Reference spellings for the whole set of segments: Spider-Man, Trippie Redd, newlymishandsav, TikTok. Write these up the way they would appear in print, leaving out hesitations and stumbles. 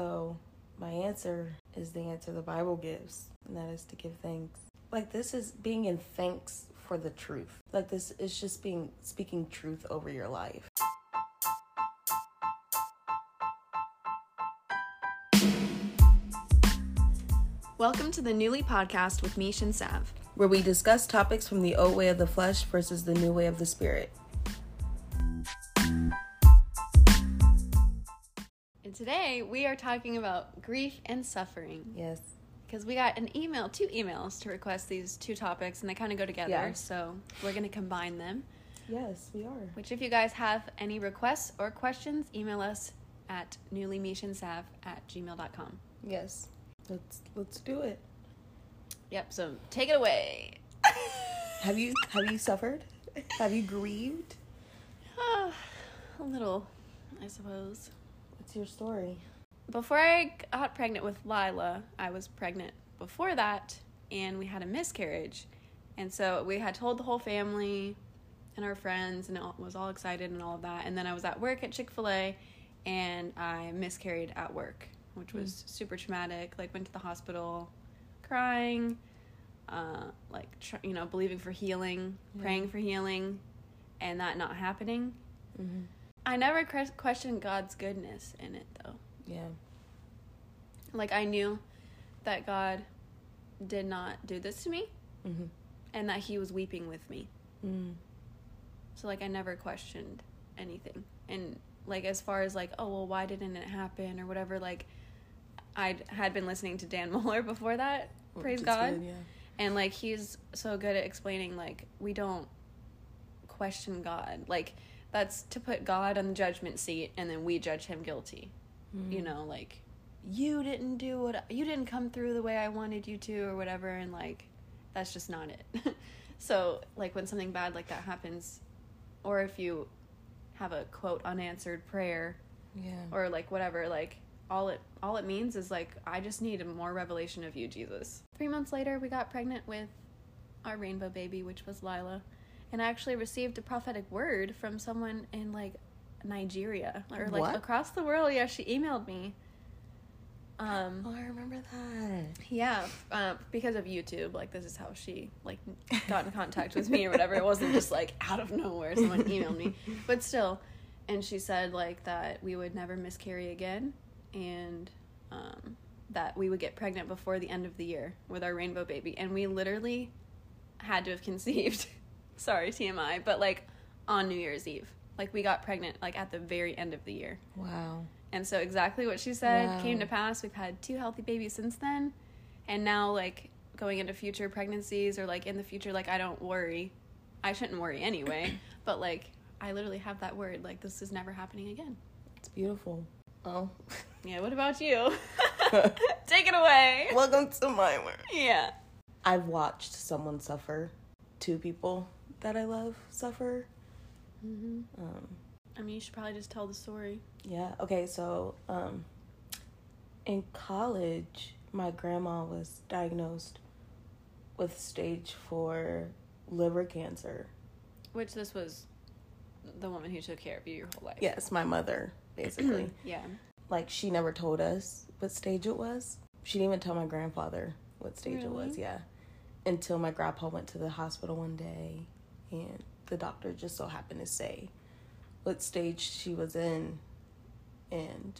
So my answer is the answer the Bible gives, and that is to give thanks. Like, this is being in thanks for the truth. Like, this is just being speaking truth over your life. Welcome to the Newly Podcast with Mish and Sav, where we discuss topics from the old way of the flesh versus the new way of the spirit. And today we are talking about grief and suffering. Yes. Because we got an email, 2 emails to request these 2 topics, and they kind of go together, So we're going to combine them. Yes, we are. Which, if you guys have any requests or questions, email us at newlymishandsav@gmail.com. Yes. Let's do it. Yep, so take it away. Have you suffered? Have you grieved? A little, I suppose. What's your story? Before I got pregnant with Lila, I was pregnant before that, and we had a miscarriage. And so we had told the whole family and our friends, and it was all excited and all of that. And then I was at work at Chick-fil-A, and I miscarried at work, which was super traumatic. Like, went to the hospital crying, believing for healing, praying for healing, and that not happening. Mm-hmm. I never questioned God's goodness in it, though. Yeah. Like, I knew that God did not do this to me, mm-hmm. and that he was weeping with me. Mm. So, like, I never questioned anything. And, like, as far as, like, oh, well, why didn't it happen or whatever, like, I had been listening to Dan Moeller before that, praise God. Good, yeah. And, like, he's so good at explaining, like, we don't question God. Like, that's to put God on the judgment seat, and then we judge him guilty. You know, like, you didn't come through the way I wanted you to or whatever, and, like, that's just not it. So, like, when something bad like that happens, or if you have a, quote, unanswered prayer, or, like, whatever, like, all it means is, like, I just need more revelation of you, Jesus. 3 months later, we got pregnant with our rainbow baby, which was Lila, and I actually received a prophetic word from someone in, like, Nigeria or like what? Across the world. Yeah, she emailed me. I remember that. Yeah, because of YouTube, like, this is how she, like, got in contact with me or whatever. It wasn't just, like, out of nowhere someone emailed me, but still. And she said, like, that we would never miscarry again, and that we would get pregnant before the end of the year with our rainbow baby. And we literally had to have conceived. Sorry, TMI, but, like, on New Year's Eve. Like, we got pregnant, like, at the very end of the year. Wow. And so exactly what she said came to pass. We've had 2 healthy babies since then. And now, like, going into future pregnancies or, like, in the future, like, I don't worry. I shouldn't worry anyway. But, like, I literally have that word. Like, this is never happening again. It's beautiful. Oh. Yeah, what about you? Take it away. Welcome to my world. Yeah. I've watched someone suffer. 2 people that I love suffer. Mm-hmm. I mean, you should probably just tell the story. Yeah. Okay. So, in college, my grandma was diagnosed with stage 4 liver cancer. Which, this was the woman who took care of you your whole life. Yes, my mother, basically. Yeah. Like, she never told us what stage it was. She didn't even tell my grandfather what stage it was. Yeah. Until my grandpa went to the hospital one day, and the doctor just so happened to say what stage she was in. And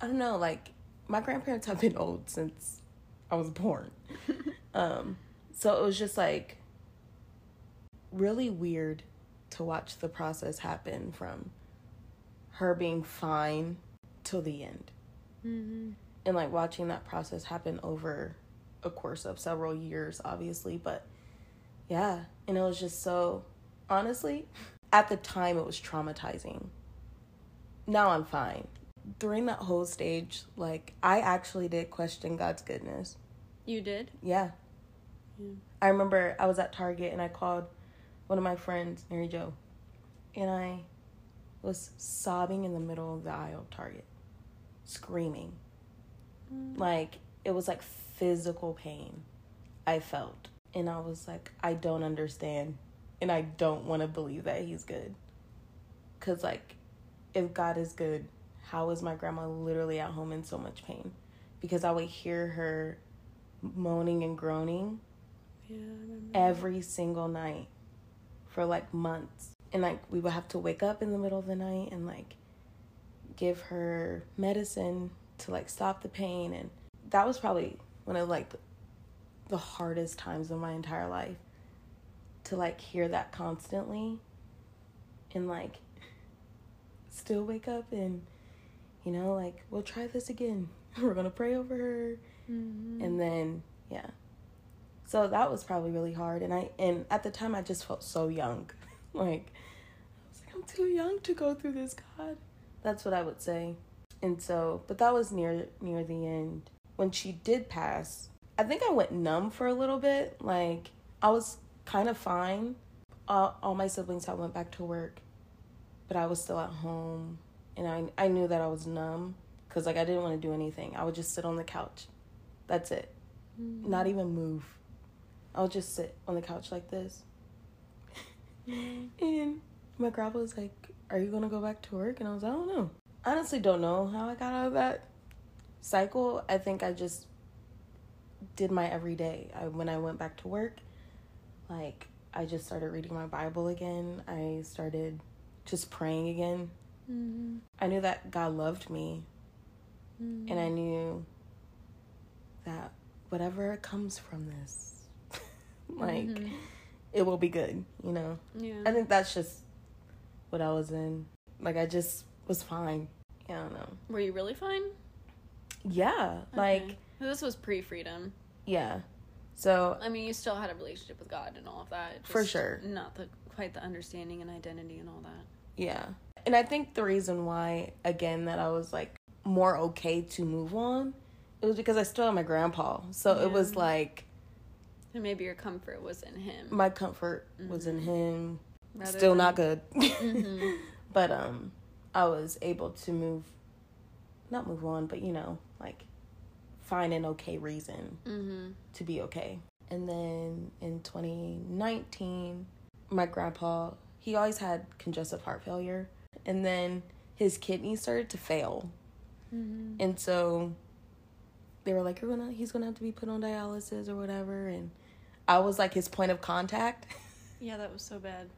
I don't know, like, my grandparents have been old since I was born. So it was just, like, really weird to watch the process happen from her being fine till the end. Mm-hmm. And, like, watching that process happen over a course of several years, obviously. But, yeah, and it was just so... Honestly, at the time, it was traumatizing. Now I'm fine. During that whole stage, like, I actually did question God's goodness. You did? Yeah. I remember I was at Target, and I called one of my friends, Mary Jo, and I was sobbing in the middle of the aisle of Target, screaming. Like, it was, like, physical pain I felt. And I was like, I don't understand. And I don't want to believe that he's good. Because, like, if God is good, how is my grandma literally at home in so much pain? Because I would hear her moaning and groaning every single night for like months. And like we would have to wake up in the middle of the night and like give her medicine to like stop the pain. And that was probably one of like the hardest times of my entire life, to like hear that constantly and like still wake up and, you know, like, we'll try this again. We're gonna pray over her. Mm-hmm. And then so that was probably really hard. And I at the time I just felt so young. Like, I was like, I'm too young to go through this, God. That's what I would say. And so, but that was near the end. When she did pass, I think I went numb for a little bit. Like, I was kind of fine. All my siblings had went back to work, but I was still at home. And I knew that I was numb because, like, I didn't want to do anything. I would just sit on the couch. That's it. Mm-hmm. Not even move. I would just sit on the couch like this. And my grandpa was like, are you going to go back to work? And I was like, I don't know. I honestly don't know how I got out of that cycle. I think I just did my everyday. When I went back to work, like, I just started reading my Bible again. I started just praying again. Mm-hmm. I knew that God loved me. Mm-hmm. And I knew that whatever comes from this, like... Mm-hmm. It will be good, you know? Yeah. I think that's just what I was in. Like, I just was fine. I don't know. Were you really fine? Yeah. Okay. Like... this was pre-freedom. Yeah. So... I mean, you still had a relationship with God and all of that. Just for sure. Not quite the understanding and identity and all that. Yeah. And I think the reason why, again, that I was, like, more okay to move on, it was because I still had my grandpa. So It was, like... And maybe your comfort was in him. My comfort was in him. Not good. Mm-hmm. But I was able to not move on, but, you know, like, find an okay reason to be okay. And then in 2019, my grandpa, he always had congestive heart failure. And then his kidneys started to fail. Mm-hmm. And so... they were like, he's going to have to be put on dialysis or whatever. And I was like his point of contact. Yeah, that was so bad.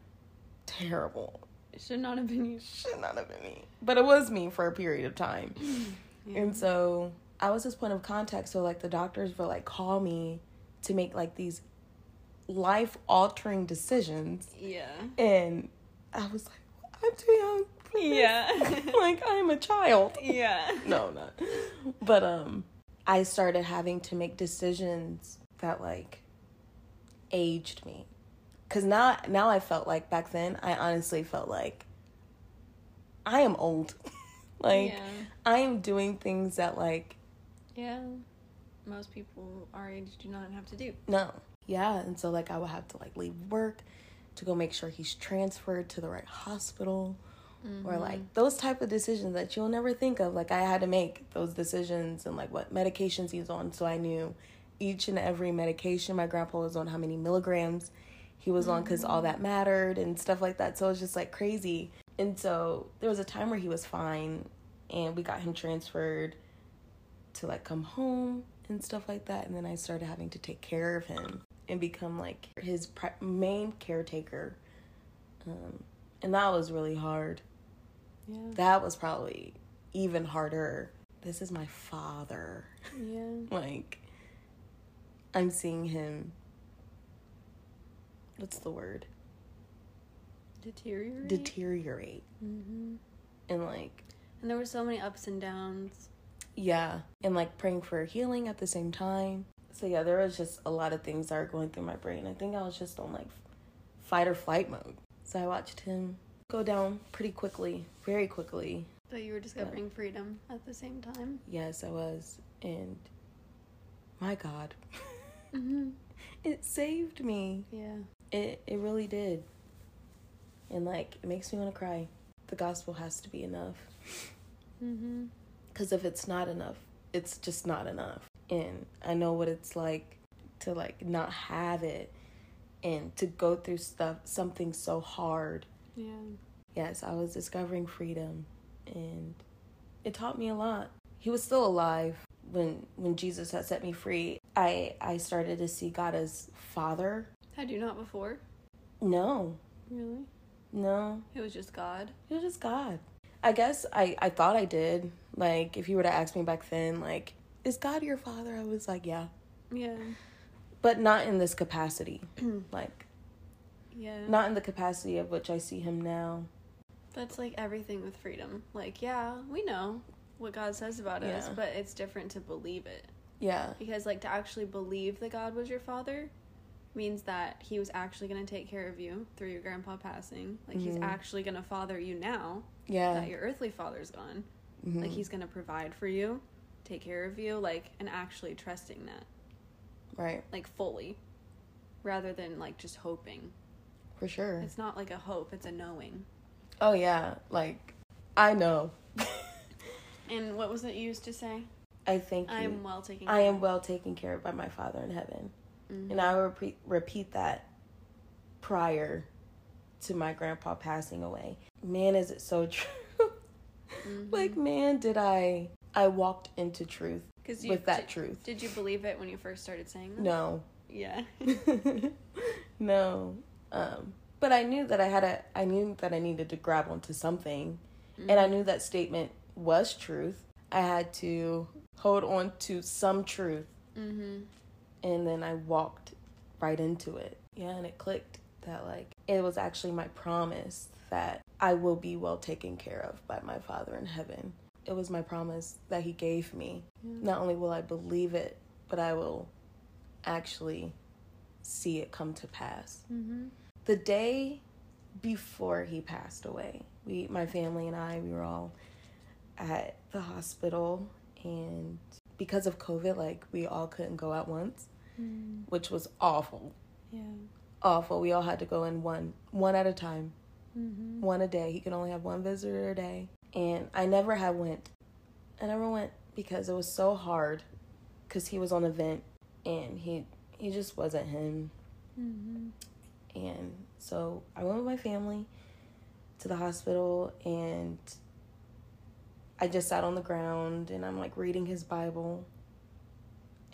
Terrible. It should not have been you. Should not have been me. But it was me for a period of time. Yeah. And so I was his point of contact. So, like, the doctors were like, call me to make, like, these life-altering decisions. Yeah. And I was like, I'm too young. Please. Yeah. Like, I'm a child. Yeah. No, not. But, I started having to make decisions that, like, aged me. Because now I felt like back then, I honestly felt like I am old. Like, yeah. I am doing things that, like... yeah, most people our age do not have to do. No. Yeah, and so, like, I would have to, like, leave work to go make sure he's transferred to the right hospital. Mm-hmm. Or, like, those type of decisions that you'll never think of. Like, I had to make those decisions and, like, what medications he's on. So I knew each and every medication my grandpa was on, how many milligrams he was on, because all that mattered and stuff like that. So it was just, like, crazy. And so there was a time where he was fine, and we got him transferred to, like, come home and stuff like that. And then I started having to take care of him and become, like, his main caretaker. And that was really hard. Yeah. That was probably even harder. This is my father. Yeah. Like, I'm seeing him. What's the word? Deteriorate. Mm-hmm. And, like... and there were so many ups and downs. Yeah. And, like, praying for healing at the same time. So, yeah, there was just a lot of things that were going through my brain. I think I was just on, like, fight or flight mode. So I watched him go down pretty quickly, very quickly. So you were discovering freedom at the same time? Yes, I was. And my God, it saved me. Yeah. It really did. And, like, it makes me want to cry. The gospel has to be enough. Because if it's not enough, it's just not enough. And I know what it's like to, like, not have it. And to go through something so hard. Yeah. Yes, I was discovering freedom. And It taught me a lot. He was still alive when Jesus had set me free. I started to see God as Father. Had you not before? No. Really? No. It was just God? It was just God. I guess I thought I did. Like, if you were to ask me back then, like, is God your father? I was like, yeah. Yeah. But not in this capacity. Like, yeah. Not in the capacity of which I see him now. That's like everything with freedom. Like, yeah, we know what God says about us, but it's different to believe it. Yeah. Because, like, to actually believe that God was your father means that he was actually going to take care of you through your grandpa passing. Like, mm-hmm. he's actually going to father you now that your earthly father's gone. Mm-hmm. Like, he's going to provide for you, take care of you, like, and actually trusting that. Right. Like, fully. Rather than, like, just hoping. For sure. It's not like a hope. It's a knowing. Oh, yeah. Like, I know. And what was it you used to say? I am well taken care of by my Father in heaven. Mm-hmm. And I would repeat that prior to my grandpa passing away. Man, is it so true. Mm-hmm. Like, man, did I walked into truth with that truth. Did you believe it when you first started saying that? No. Yeah. No. But I knew that I knew that I needed to grab onto something. Mm-hmm. And I knew that statement was truth. I had to hold on to some truth. Mm-hmm. And then I walked right into it. Yeah, and it clicked that, like, it was actually my promise that I will be well taken care of by my Father in heaven. It was my promise that he gave me. Mm-hmm. Not only will I believe it, but I will actually see it come to pass. Mm-hmm. The day before he passed away, my family and I, we were all at the hospital, and because of COVID, like, we all couldn't go at once, which was awful. Yeah. Awful. We all had to go in one at a time. Mm-hmm. One a day. He could only have one visitor a day. And I never went because it was so hard, because he was on a vent, and he just wasn't him. Mm-hmm. And so I went with my family to the hospital, and I just sat on the ground, and I'm, like, reading his Bible.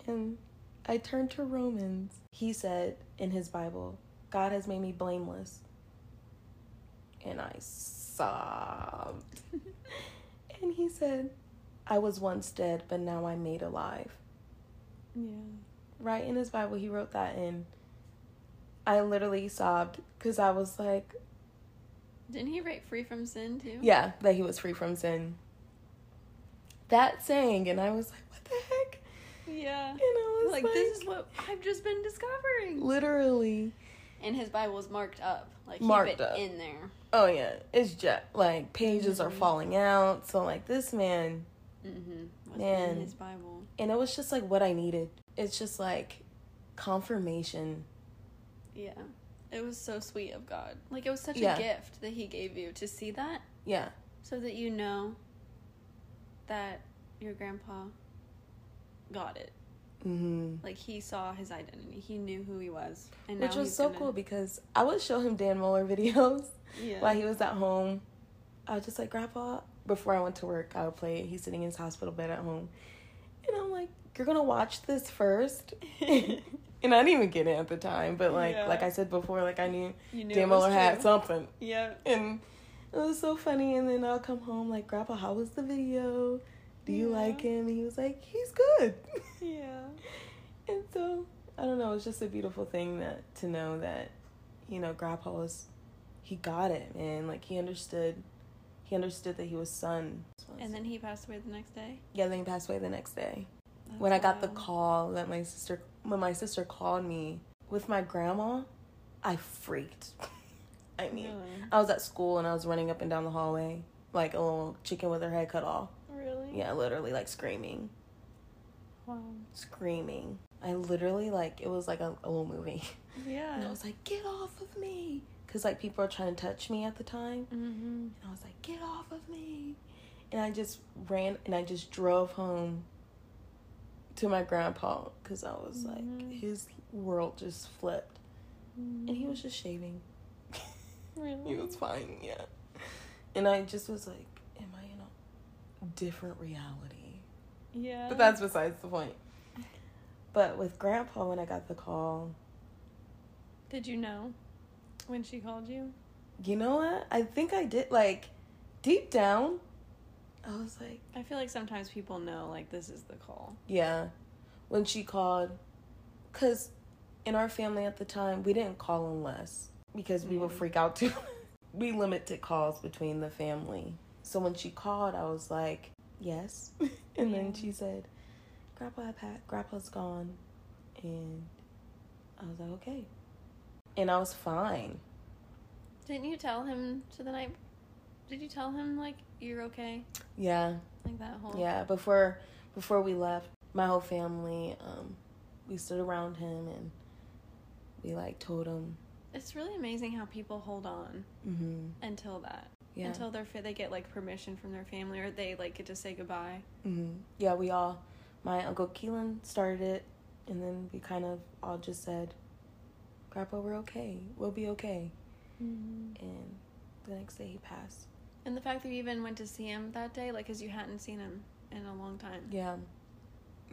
And I turned to Romans. He said in his Bible, God has made me blameless. And I sobbed. And he said, I was once dead, but now I'm made alive. Yeah. Right in his Bible, he wrote that in. I literally sobbed because I was like... Didn't he write free from sin, too? Yeah, that he was free from sin. That saying, and I was like, what the heck? Yeah. And I was like, this is what I've just been discovering. Literally. And his Bible was marked up. Like, marked up in there. Oh, yeah. It's just, like, pages are falling out. So, like, this man. Mm-hmm. Man. In his Bible. And it was just, like, what I needed. It's just, like, confirmation. Yeah. It was so sweet of God. Like, it was such a gift that he gave you to see that. Yeah. So that you know that your grandpa got it. Mm-hmm. Like, he saw his identity. He knew who he was. And which was so cool, because I would show him Dan Muller videos while he was at home. I was just like, Grandpa, before I went to work, I would play it. He's sitting in his hospital bed at home. And I'm like, you're going to watch this first? And I didn't even get it at the time. But, like I said before, like, I knew Dan Muller had something. Yeah. And it was so funny. And then I'll come home like, Grandpa, how was the video? Do you like him? And he was like, he's good. Yeah. And so, I don't know, it's just a beautiful thing to know that, you know, Grandpa he got it, man. Like, he understood that he was son. And then he passed away the next day? Yeah, then he passed away the next day. That's when I got the call that when my sister called me with my grandma, I freaked. I mean, really? I was at school, and I was running up and down the hallway like a little chicken with her head cut off. Yeah, literally, like, screaming. Wow. Screaming. I literally, like, it was like a little movie. Yeah. And I was like, get off of me. Because, like, people were trying to touch me at the time. Mm-hmm. And I was like, get off of me. And I just ran, and I just drove home to my grandpa. Because I was like, his world just flipped. Mm-hmm. And he was just shaving. Really? He was fine, yeah. And I just was like, different reality. Yeah. But that's besides the point. But with Grandpa, when I got the call... Did you know when she called you? You know what? I think I did. Like, deep down, I was like... I feel like sometimes people know, like, this is the call. Yeah. When she called... Because in our family at the time, we didn't call unless... Because we would freak out too. We limited calls between the family. So when she called, I was like, yes. And then she said, Grandpa had packed. Grandpa's gone. And I was like, okay. And I was fine. Didn't you tell him to the night? Did you tell him, like, you're okay? Yeah. Like that whole... Yeah, before we left, my whole family, we stood around him and we, like, told him. It's really amazing how people hold on until that. Yeah. Until they get, like, permission from their family or they, like, get to say goodbye. Mm-hmm. Yeah, we all... My Uncle Keelan started it, and then we kind of all just said, Grandpa, we're okay. We'll be okay. Mm-hmm. And the next day he passed. And the fact that you even went to see him that day, like, because you hadn't seen him in a long time. Yeah.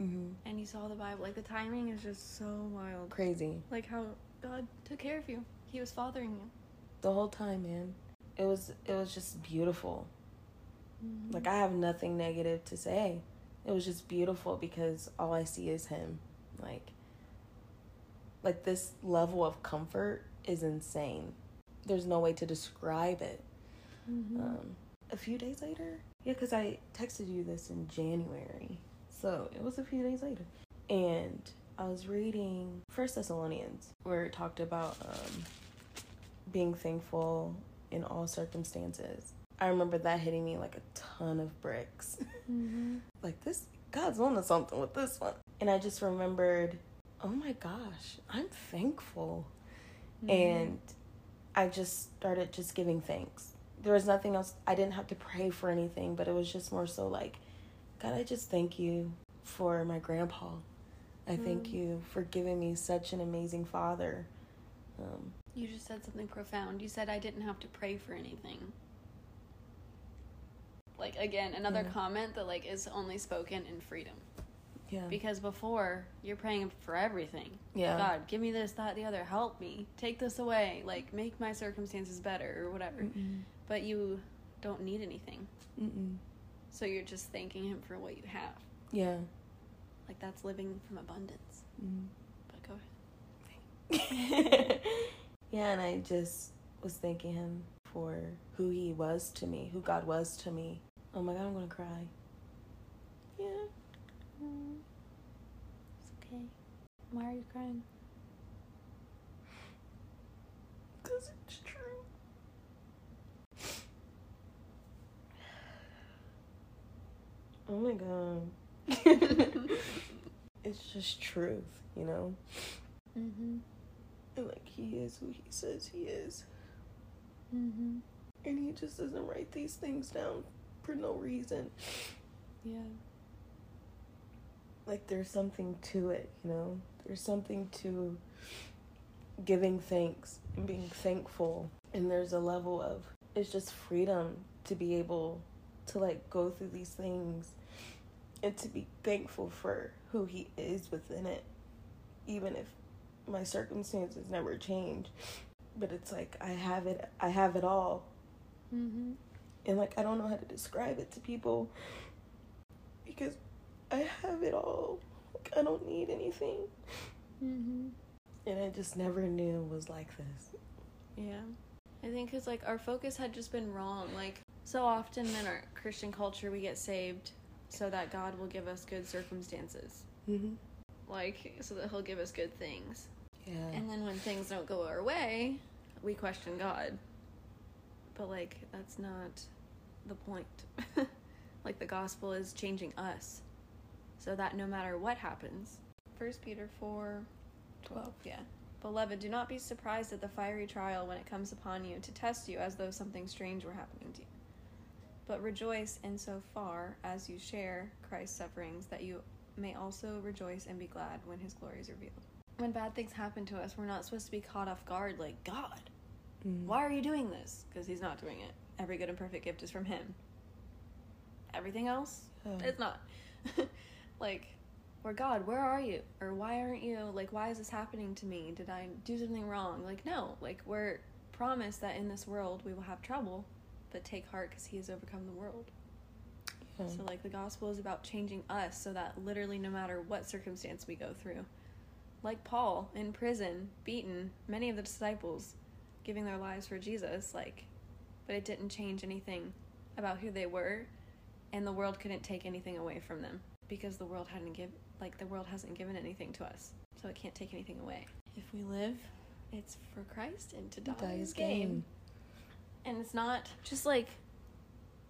Mm-hmm. And you saw the Bible. Like, the timing is just so wild. Crazy. Like, how God took care of you. He was fathering you. The whole time, man. It was just beautiful. Mm-hmm. Like, I have nothing negative to say. It was just beautiful because all I see is him. Like this level of comfort is insane. There's no way to describe it. Mm-hmm. A few days later? Yeah, because I texted you this in January. So it was a few days later. And I was reading 1 Thessalonians, where it talked about being thankful in all circumstances. I remember that hitting me like a ton of bricks. Mm-hmm. Like, this, God's on to something with this one. And I just remembered, oh my gosh, I'm thankful. Mm-hmm. And I just started just giving thanks. There was nothing else. I didn't have to pray for anything, but it was just more so like, God, I just thank you for my grandpa. I thank you for giving me such an amazing father. You just said something profound. You said I didn't have to pray for anything. Like, again, another comment that, like, is only spoken in freedom. Yeah. Because before, you're praying for everything. Yeah. God, give me this, that, the other. Help me. Take this away. Like, make my circumstances better or whatever. Mm-mm. But you don't need anything. Mm-mm. So you're just thanking him for what you have. Yeah. Like, that's living from abundance. Mm-hmm. But go ahead. Yeah, and I just was thanking him for who he was to me, who God was to me. Oh my God, I'm gonna cry. Yeah. It's okay. Why are you crying? Because it's true. Oh my God. It's just truth, you know? Mm-hmm. And like, he is who he says he is. Mm-hmm. And he just doesn't write these things down for no reason. Yeah. Like, there's something to it, you know? There's something to giving thanks and being thankful. And there's a level of, it's just freedom to be able to, like, go through these things and to be thankful for who he is within it. Even if my circumstances never change. But it's like, I have it all. Mm-hmm. And like, I don't know how to describe it to people because I have it all. Like, I don't need anything. Mm-hmm. And I just never knew it was like this. Yeah. I think because like our focus had just been wrong. Like, so often in our Christian culture, we get saved so that God will give us good circumstances. Mm-hmm. Like, so that he'll give us good things. Yeah. And then when things don't go our way, we question God. But, like, that's not the point. Like, the gospel is changing us so that no matter what happens. 1 Peter 4:12. Yeah. Beloved, do not be surprised at the fiery trial when it comes upon you to test you as though something strange were happening to you. But rejoice in so far as you share Christ's sufferings, that you may also rejoice and be glad when his glory is revealed. When bad things happen to us, we're not supposed to be caught off guard, like, God, why are you doing this? Because he's not doing it. Every good and perfect gift is from him. everything else. Oh. It's not. Like, or God, where are you? Or why aren't you? Like, why is this happening to me? Did I do something wrong? Like, no. Like, we're promised that in this world we will have trouble, but take heart because he has overcome the world. Yeah. So, like, the gospel is about changing us so that literally no matter what circumstance we go through, like Paul in prison, beaten, many of the disciples giving their lives for Jesus, like, but it didn't change anything about who they were, and the world couldn't take anything away from them because the world hadn't given, like, the world hasn't given anything to us, so it can't take anything away. If we live, it's for Christ, and to die is gain. And it's not just like,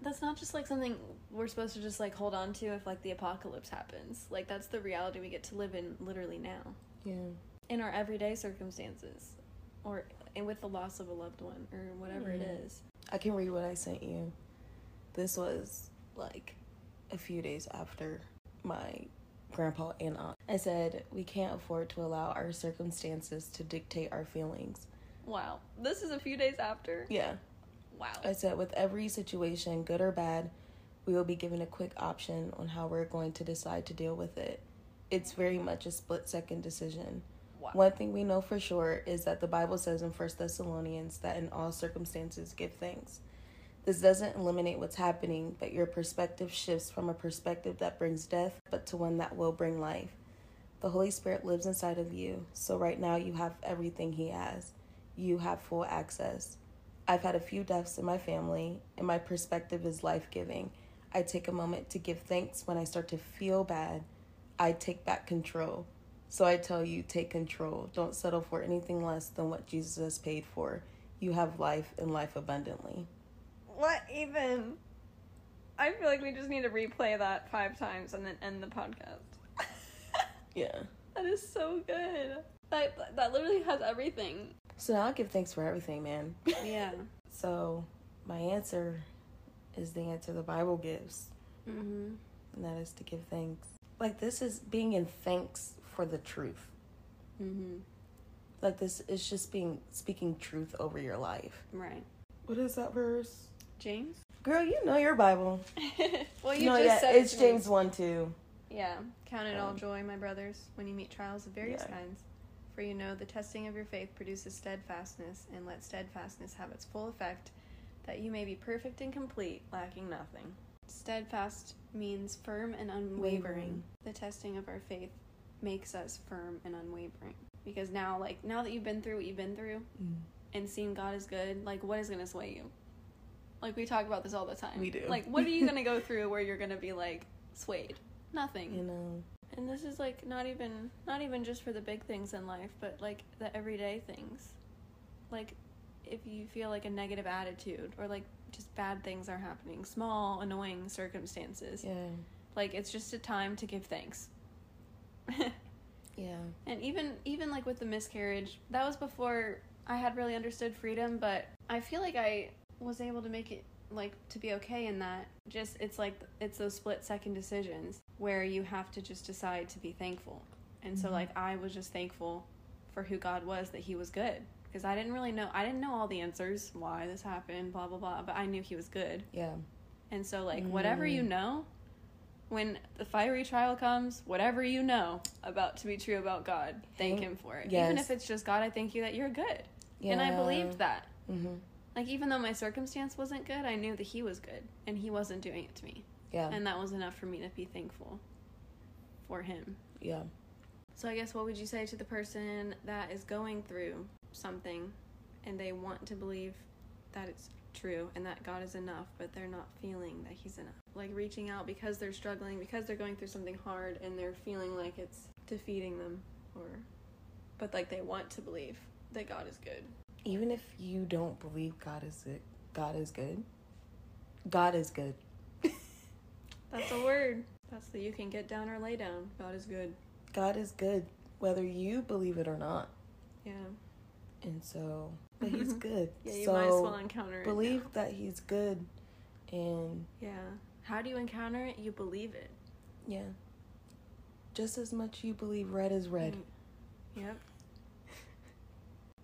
that's not just like something we're supposed to just like hold on to if like the apocalypse happens. Like, that's the reality we get to live in literally now. Yeah. In our everyday circumstances, or and with the loss of a loved one, or whatever it is. I can read what I sent you. This was like a few days after my grandpa and aunt. I said, we can't afford to allow our circumstances to dictate our feelings. Wow. This is a few days after? Yeah. Wow. I said, with every situation, good or bad, we will be given a quick option on how we're going to decide to deal with it. It's very much a split-second decision. Wow. One thing we know for sure is that the Bible says in 1 Thessalonians that in all circumstances give thanks. This doesn't eliminate what's happening, but your perspective shifts from a perspective that brings death, but to one that will bring life. The Holy Spirit lives inside of you, so right now you have everything he has. You have full access. I've had a few deaths in my family, and my perspective is life-giving. I take a moment to give thanks when I start to feel bad. I take back control. So I tell you, take control. Don't settle for anything less than what Jesus has paid for. You have life, and life abundantly. What even? I feel like we just need to replay that 5 times and then end the podcast. Yeah. That is so good. That literally has everything. So now I give thanks for everything, man. Yeah. So my answer is the answer the Bible gives. Mm-hmm. And that is to give thanks. Like, this is being in thanks for the truth. Mm-hmm. Like, this is just speaking truth over your life. Right. What is that verse? James? Girl, you know your Bible. Well, you just said it's James 1:2. Yeah. Count it all joy, my brothers, when you meet trials of various kinds. For you know the testing of your faith produces steadfastness, and let steadfastness have its full effect, that you may be perfect and complete, lacking nothing. Steadfast means firm and unwavering. The testing of our faith makes us firm and unwavering. Because now, like, now that you've been through what you've been through, and seeing God is good, like, what is going to sway you? Like, we talk about this all the time. We do. Like, what are you going to go through where you're going to be, like, swayed? Nothing. You know. And this is, like, not even just for the big things in life, but, like, the everyday things. Like, if you feel, like, a negative attitude, or, like, just bad things are happening, small, annoying circumstances. Yeah. Like, it's just a time to give thanks. Yeah. And even, like, with the miscarriage, that was before I had really understood freedom, but I feel like I was able to make it, like, to be okay in that. Just, it's like, it's those split-second decisions where you have to just decide to be thankful. And so, like, I was just thankful for who God was, that he was good. Because I didn't really know, I didn't know all the answers, why this happened, blah, blah, blah, but I knew he was good. Yeah. And so, like, whatever you know, when the fiery trial comes, whatever you know about to be true about God, thank him for it. Yes. Even if it's just, God, I thank you that you're good. Yeah. And I believed that. Mm-hmm. Like, even though my circumstance wasn't good, I knew that he was good, and he wasn't doing it to me. Yeah. And that was enough for me to be thankful for him. Yeah. So I guess, what would you say to the person that is going through something, and they want to believe that it's true and that God is enough, but they're not feeling that he's enough? Like, reaching out because they're struggling, because they're going through something hard, and they're feeling like it's defeating them, or, but, like, they want to believe that God is good. Even if you don't believe God is good. That's a word. That's the, you can get down or lay down. God is good. God is good, whether you believe it or not. Yeah. And so, but he's good. Yeah, you so might as well encounter it. Believe now that he's good. And yeah. How do you encounter it? You believe it. Yeah. Just as much you believe red is red. Yep.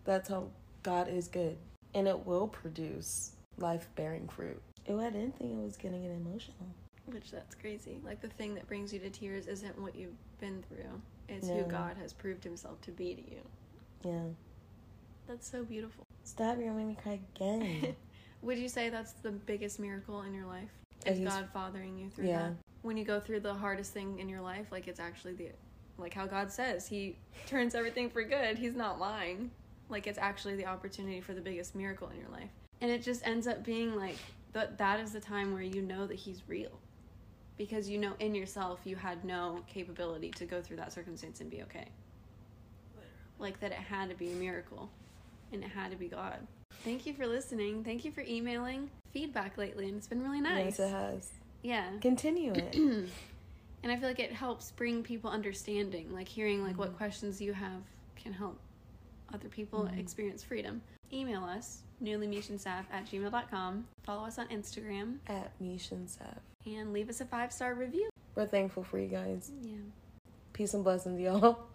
That's how God is good. And it will produce life-bearing fruit. Oh, I didn't think I was getting it emotional. Which that's crazy. Like, the thing that brings you to tears isn't what you've been through. It's who God has proved himself to be to you. Yeah. That's so beautiful. Stop, you're going to make me cry again. Would you say that's the biggest miracle in your life? Is God fathering you through that? When you go through the hardest thing in your life, like, it's actually the, like, how God says, he turns everything for good. He's not lying. Like, it's actually the opportunity for the biggest miracle in your life. And it just ends up being, like, that is the time where you know that he's real. Because you know in yourself you had no capability to go through that circumstance and be okay. Like, that it had to be a miracle. And it had to be God. Thank you for listening. Thank you for emailing feedback lately, and it's been really nice. Yes, it has. Yeah. Continue it. And I feel like it helps bring people understanding. Like, hearing, like, what questions you have can help other people experience freedom. Email us, newlymishandsav@gmail.com. Follow us on Instagram. @mishandsav. And leave us a 5-star review. We're thankful for you guys. Yeah. Peace and blessings, y'all.